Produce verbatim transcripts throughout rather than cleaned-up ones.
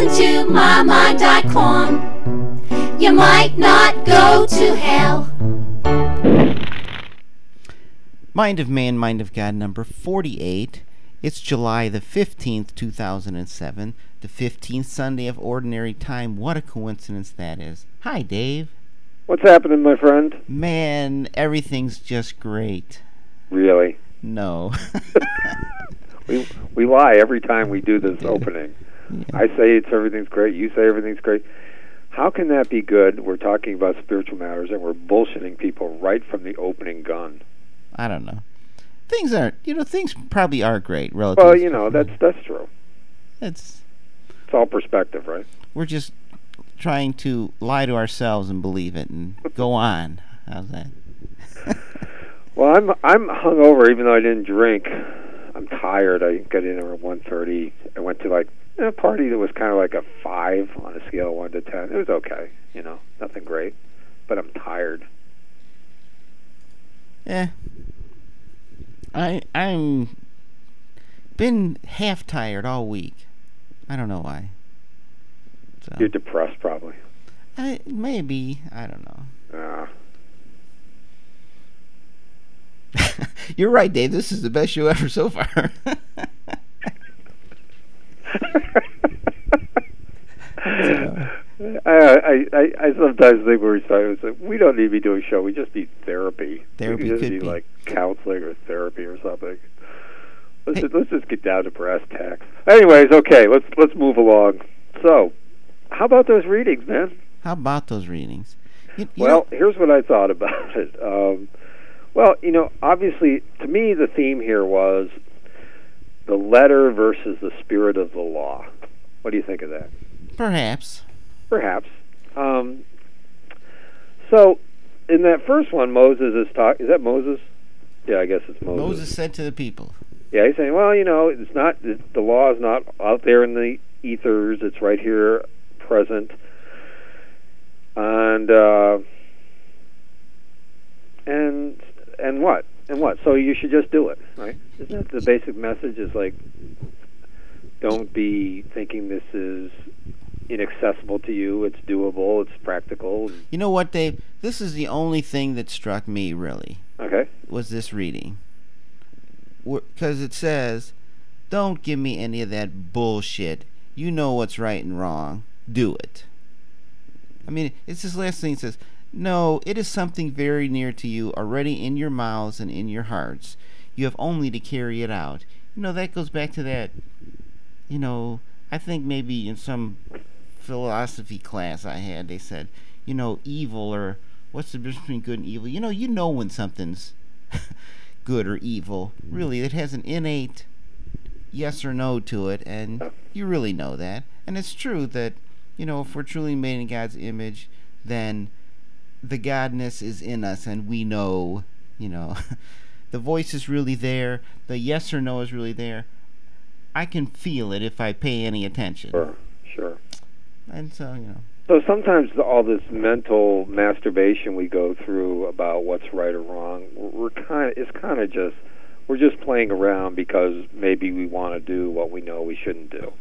listen to my mind dot com. You might not go to hell. Mind of Man, Mind of God, number forty-eight. It's July the fifteenth, two thousand seven, the fifteenth Sunday of Ordinary Time. What a coincidence that is. Hi, Dave. What's happening, my friend? Man, everything's just great. Really? No. we we lie every time we do this opening. Yeah. I say it's everything's great. You say everything's great. How can that be good? We're talking about spiritual matters, and we're bullshitting people right from the opening gun. I don't know. Things aren't, you know, things probably are great relative. Well, you know, that's that's true. It's it's all perspective, right? We're just trying to lie to ourselves and believe it and go on. How's that? Well, I'm I'm hungover even though I didn't drink. I'm tired. I got in around one thirty. I went to like a party that was kind of like a five on a scale of one to ten. It was okay, you know, nothing great, but I'm tired. Yeah. I I'm been half tired all week. I don't know why. So. You're depressed, probably. I maybe I don't know. Uh. You're right, Dave. This is the best show ever so far. So. I, I I I sometimes think we're excited. It's like, we don't need to be doing a show. We just need therapy. Therapy we just could need be like counseling or therapy or something. Let's hey. just, let's just get down to brass tacks. Anyways, okay, let's let's move along. So, how about those readings, man? How about those readings? You, you well, know. Here's what I thought about it. Um, well, you know, obviously, to me, the theme here was the letter versus the spirit of the law. What do you think of that? Perhaps. Perhaps. Um, so, in that first one, Moses is talking. Is that Moses? Yeah, I guess it's Moses. Moses said to the people. Yeah, he's saying, well, you know, it's not it's, the law is not out there in the ethers. It's right here, present. And uh, and and what and what? So you should just do it, right? Isn't that the basic message? Is like, don't be thinking this is inaccessible to you. It's doable. It's practical. You know what, Dave? This is the only thing that struck me, really. Okay. Was this reading. Because it says, don't give me any of that bullshit. You know what's right and wrong. Do it. I mean, it's this last thing that says, no, it is something very near to you, already in your mouths and in your hearts. You have only to carry it out. You know, that goes back to that, you know, I think maybe in some philosophy class I had, they said, you know, evil, or what's the difference between good and evil? You know, you know when something's good or evil. Really, it has an innate yes or no to it, and you really know that. And it's true that, you know, if we're truly made in God's image, then the godness is in us, and we know, you know, the voice is really there, the yes or no is really there. I can feel it if I pay any attention. Sure, sure. And so, you know. So sometimes the, all this mental masturbation we go through about what's right or wrong, we're kind of, it's kind of just, we're just playing around because maybe we want to do what we know we shouldn't do.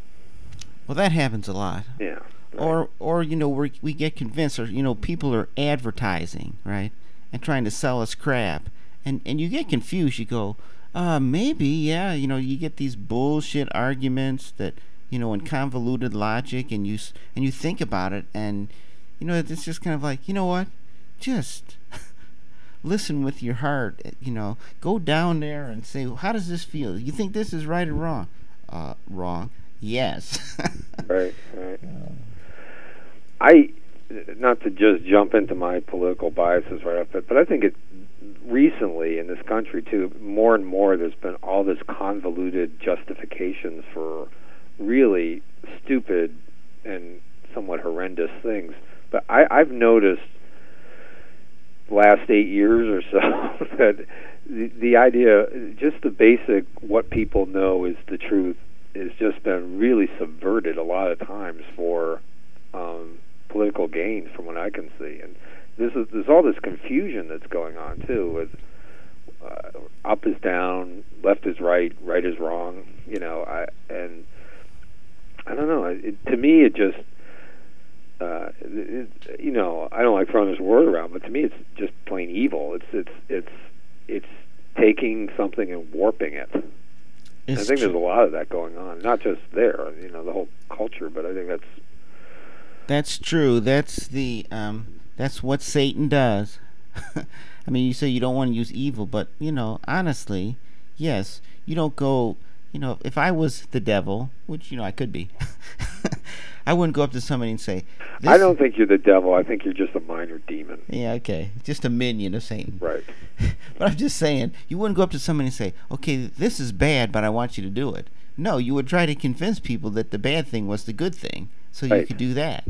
Well, that happens a lot. Yeah. Right. Or, or you know, we we get convinced, or you know, people are advertising, right, and trying to sell us crap, and and you get confused. You go, Uh, maybe, yeah, you know, you get these bullshit arguments that, you know, and convoluted logic, and you and you think about it, and, you know, it's just kind of like, you know what, just listen with your heart, you know, go down there and say, well, how does this feel? You think this is right or wrong? Uh, wrong. Yes. Right, right. Uh, I, not to just jump into my political biases right off, but, but I think it, recently in this country too, more and more there's been all this convoluted justifications for really stupid and somewhat horrendous things. But I, I've noticed last eight years or so that the, the idea, just the basic what people know is the truth, has just been really subverted a lot of times for um, political gain, from what I can see. And This is, there's all this confusion that's going on, too, with uh, up is down, left is right, right is wrong, you know, I, and I don't know. It, to me, me, it just, uh, it, it, you know, I don't like throwing this word around, but to me, it's just plain evil. It's it's it's it's taking something and warping it. It's I think there's a lot of that going on, not just there, you know, the whole culture. But I think that's that's true. That's the um, that's what Satan does. I mean, you say you don't want to use evil, but you know, honestly, yes, you don't go. You know, if I was the devil, which, you know, I could be, I wouldn't go up to somebody and say... I don't think you're the devil. I think you're just a minor demon. Yeah, okay. Just a minion of Satan. Right. But I'm just saying, you wouldn't go up to somebody and say, okay, this is bad, but I want you to do it. No, you would try to convince people that the bad thing was the good thing, so you right. could do that.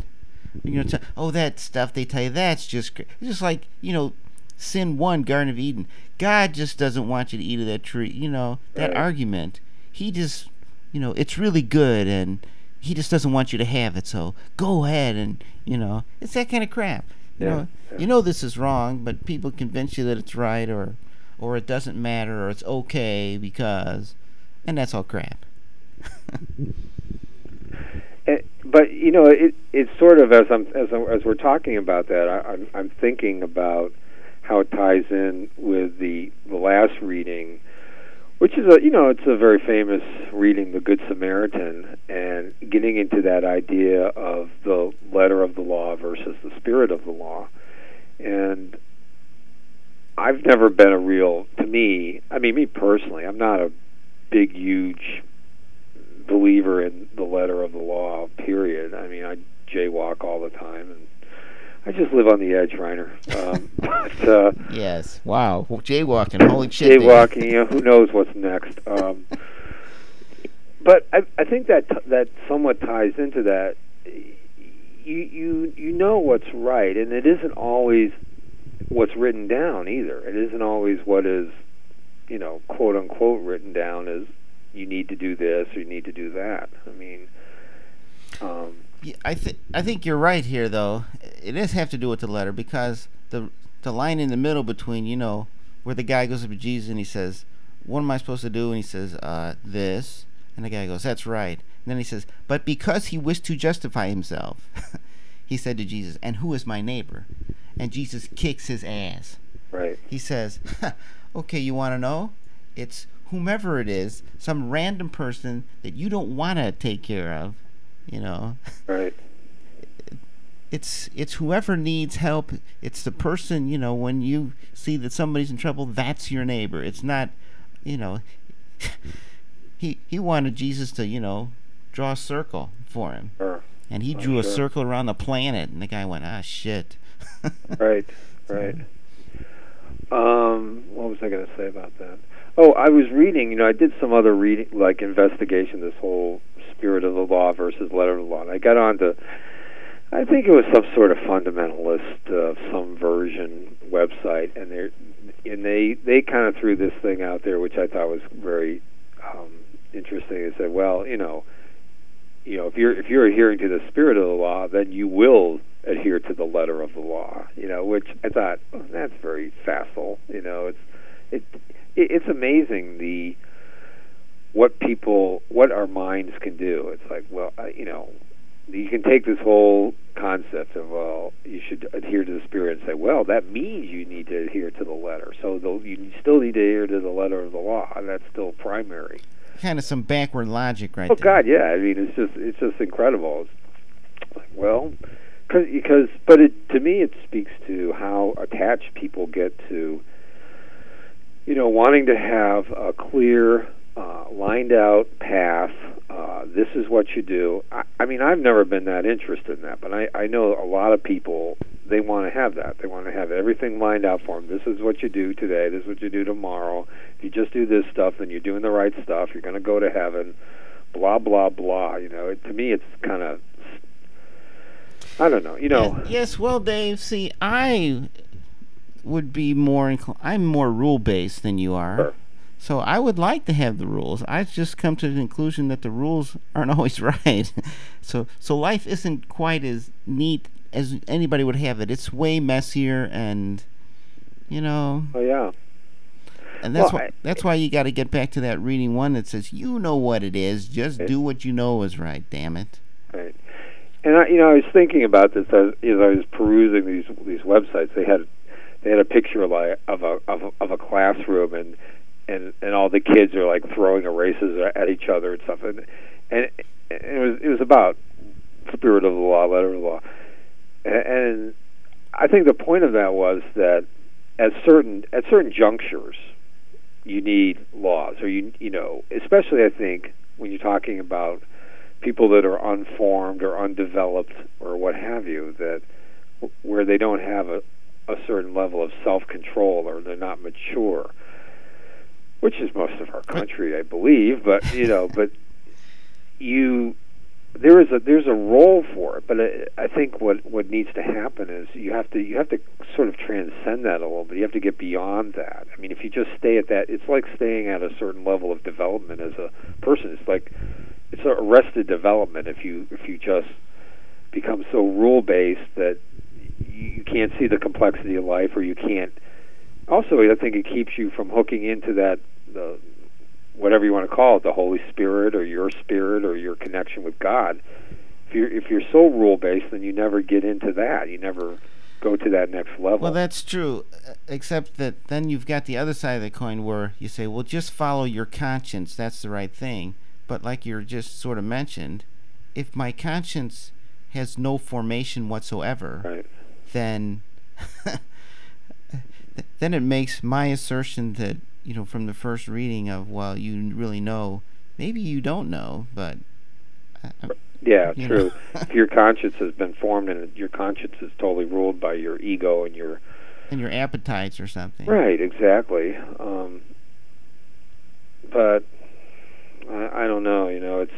You know, oh, that stuff they tell you, that's just... It's just like, you know... Sin one, Garden of Eden. God just doesn't want you to eat of that tree. You know, that right. argument. He just, you know, it's really good, and he just doesn't want you to have it. So go ahead, and you know, it's that kind of crap. You yeah. know, yeah. you know this is wrong, but people convince you that it's right, or, or it doesn't matter, or it's okay because, and that's all crap. it, but you know, it it's sort of as I'm as I'm, as we're talking about that, I, I'm I'm thinking about how it ties in with the, the last reading, which is a you know it's a very famous reading, the Good Samaritan, and getting into that idea of the letter of the law versus the spirit of the law. And I've never been a real to me. I mean, me personally, I'm not a big, huge believer in the letter of the law. Period. I mean, I jaywalk all the time and. I just live on the edge, Reiner. Um, but, uh, yes. Wow. Well, jaywalking. Holy shit. Jaywalking. You know, who knows what's next? Um, but I, I think that t- that somewhat ties into that. You you you know what's right, and it isn't always what's written down either. It isn't always what is, you know, quote unquote written down as you need to do this or you need to do that. I mean. Um, Yeah, I think I think you're right here, though. It does have to do with the letter, because the the line in the middle between, you know, where the guy goes up to Jesus and he says, "What am I supposed to do?" and he says, "Uh, this," and the guy goes, "That's right." And then he says, "But because he wished to justify himself, he said to Jesus, 'And who is my neighbor?'" And Jesus kicks his ass. Right. He says, "Okay, you want to know? It's whomever it is, some random person that you don't want to take care of." You know, right? It's it's whoever needs help. It's the person. You know, when you see that somebody's in trouble, that's your neighbor. It's not, you know. he he wanted Jesus to, you know, draw a circle for him, sure. and he oh, drew sure. a circle around the planet. And the guy went, ah, shit. right, right. Um, what was I going to say about that? Oh, I was reading. You know, I did some other reading, like investigation. This whole. Spirit of the law versus letter of the law. And I got on to, I think it was some sort of fundamentalist, uh, some version website, and they and they they kind of threw this thing out there, which I thought was very um, interesting. They said, well, you know, you know, if you're if you're adhering to the spirit of the law, then you will adhere to the letter of the law. You know, which I thought, oh, that's very facile. You know, it's it, it it's amazing the. What people, what our minds can do. It's like, well, I, you know, you can take this whole concept of, well, you should adhere to the spirit and say, well, that means you need to adhere to the letter. So the, you still need to adhere to the letter of the law, and that's still primary. Kind of some backward logic, right? Oh there. God, yeah. I mean, it's just, it's just incredible. It's like, well, cause, because, but it, to me, it speaks to how attached people get to, you know, wanting to have a clear. Uh, lined out path, uh, this is what you do. I, I mean, I've never been that interested in that, but I, I know a lot of people, they want to have that. They want to have everything lined out for them. This is what you do today. This is what you do tomorrow. If you just do this stuff, then you're doing the right stuff. You're going to go to heaven, blah, blah, blah. You know, it, to me, it's kind of, I don't know, you know. Uh, yes, well, Dave, see, I would be more, incl- I'm more rule-based than you are. Sure. So I would like to have the rules. I've just come to the conclusion that the rules aren't always right. so so life isn't quite as neat as anybody would have it. It's way messier, and you know. Oh yeah. And that's well, why I, that's why you got to get back to that reading one that says, you know what it is, just it, do what you know is right. Damn it. Right. And I, you know, I was thinking about this as, as I was perusing these these websites. They had they had a picture of a of a of a classroom, and and and all the kids are like throwing erasers at each other and stuff. And and it was it was about spirit of the law, letter of the law. And I think the point of that was that at certain at certain junctures, you need laws, or you you know, especially I think when you're talking about people that are unformed or undeveloped or what have you, that where they don't have a, a certain level of self-control, or they're not mature, which is most of our country, I believe. But you know, but you there is a there's a role for it. But I, I think what what needs to happen is you have to you have to sort of transcend that a little bit. You have to get beyond that. I mean, if you just stay at that, it's like staying at a certain level of development as a person. It's like It's arrested development if you if you just become so rule based that you can't see the complexity of life, or you can't. Also, I think it keeps you from hooking into that the whatever you want to call it, the Holy Spirit or your spirit or your connection with God. If you're if you're so rule based, then you never get into that. You never go to that next level. Well, that's true, except that then you've got the other side of the coin where you say, well, just follow your conscience. That's the right thing. But like you just sort of mentioned, if my conscience has no formation whatsoever, right, then then it makes my assertion that, you know, from the first reading of, well, you really know, maybe you don't know, but I, yeah, true. If your conscience has been formed and your conscience is totally ruled by your ego and your and your appetites or something, right? Exactly. Um, but. I don't know, you know, it's,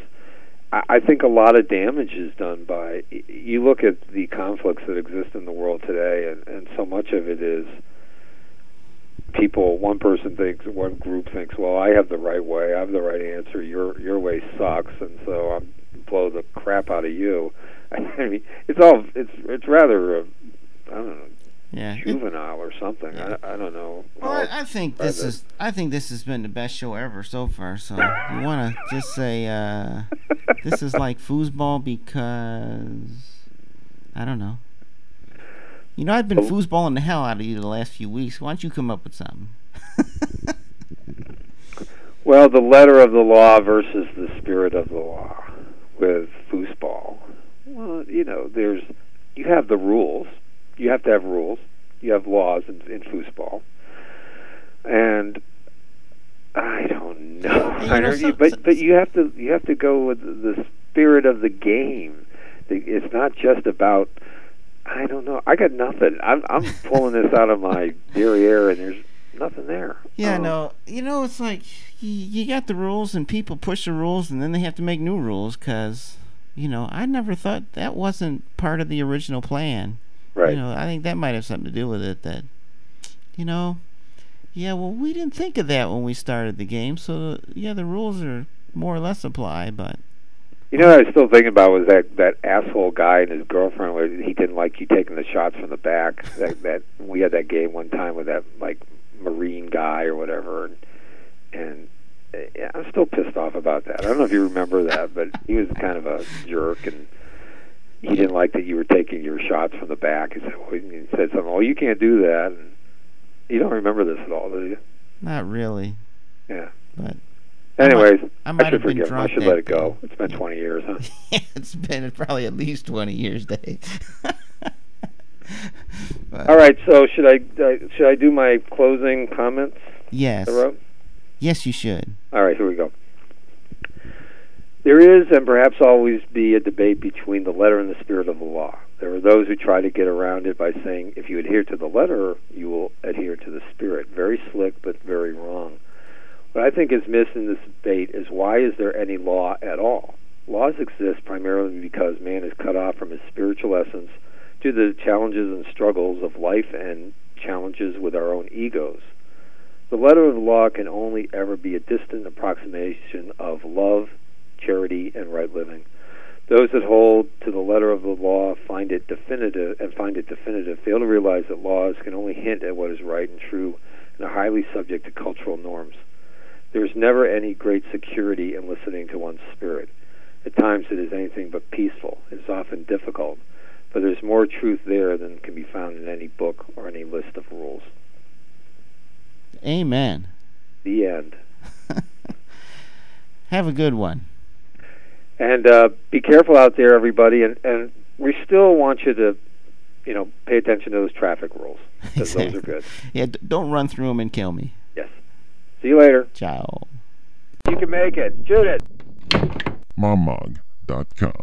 I think a lot of damage is done by, you look at the conflicts that exist in the world today, and, and so much of it is people, one person thinks, one group thinks, well, I have the right way, I have the right answer, your your way sucks, and so I'll blow the crap out of you. I mean, it's all, it's it's rather, a, I don't know, yeah, juvenile or something. Yeah. I, I don't know. Well, well I, I think this private. is. I think this has been the best show ever so far. So you want to just say uh, this is like foosball because I don't know. You know, I've been oh. foosballing the hell out of you the last few weeks. Why don't you come up with something? Well, the letter of the law versus the spirit of the law with foosball. Well, you know, there's you have the rules. You have to have rules. You have laws in, in foosball, and I don't know. I don't, you, but but you have to you have to go with the spirit of the game. It's not just about. I don't know. I got nothing. I'm I'm pulling this out of my derriere, and there's nothing there. Yeah, um, no. You know, it's like you got the rules, and people push the rules, and then they have to make new rules because, you know, I never thought that wasn't part of the original plan. Right. You know, I think that might have something to do with it. That, you know, yeah. Well, we didn't think of that when we started the game. So yeah, the rules are more or less apply. But you know, what I was still thinking about was that that asshole guy and his girlfriend. Where he didn't like you taking the shots from the back. That that we had that game one time with that like Marine guy or whatever, and and yeah, I'm still pissed off about that. I don't know if you remember that, but he was kind of a jerk and. He didn't like that you were taking your shots from the back. He said, well, he said something, oh, you can't do that. And you don't remember this at all, do you? Not really. Yeah. But anyways, I, might, I, I should forgive him. I should let it go. It's been twenty years, huh? Yeah, it's been probably at least twenty years, Dave. All right, so should I uh, should I do my closing comments? Yes. I wrote? Yes, you should. All right, here we go. There is, and perhaps always be, a debate between the letter and the spirit of the law. There are those who try to get around it by saying, if you adhere to the letter, you will adhere to the spirit. Very slick, but very wrong. What I think is missed in this debate is, why is there any law at all? Laws exist primarily because man is cut off from his spiritual essence due to the challenges and struggles of life and challenges with our own egos. The letter of the law can only ever be a distant approximation of love, charity, and right living. Those that hold to the letter of the law find it definitive, and find it definitive, fail to realize that laws can only hint at what is right and true, and are highly subject to cultural norms. There is never any great security in listening to one's spirit. At times it is anything but peaceful. It's often difficult, but there's more truth there than can be found in any book or any list of rules. Amen. The end. Have a good one. And uh, be careful out there, everybody. And, and we still want you to, you know, pay attention to those traffic rules. Exactly. Those are good. Yeah, d- don't run through them and kill me. Yes. See you later. Ciao. You can make it. Shoot it. mom mog dot com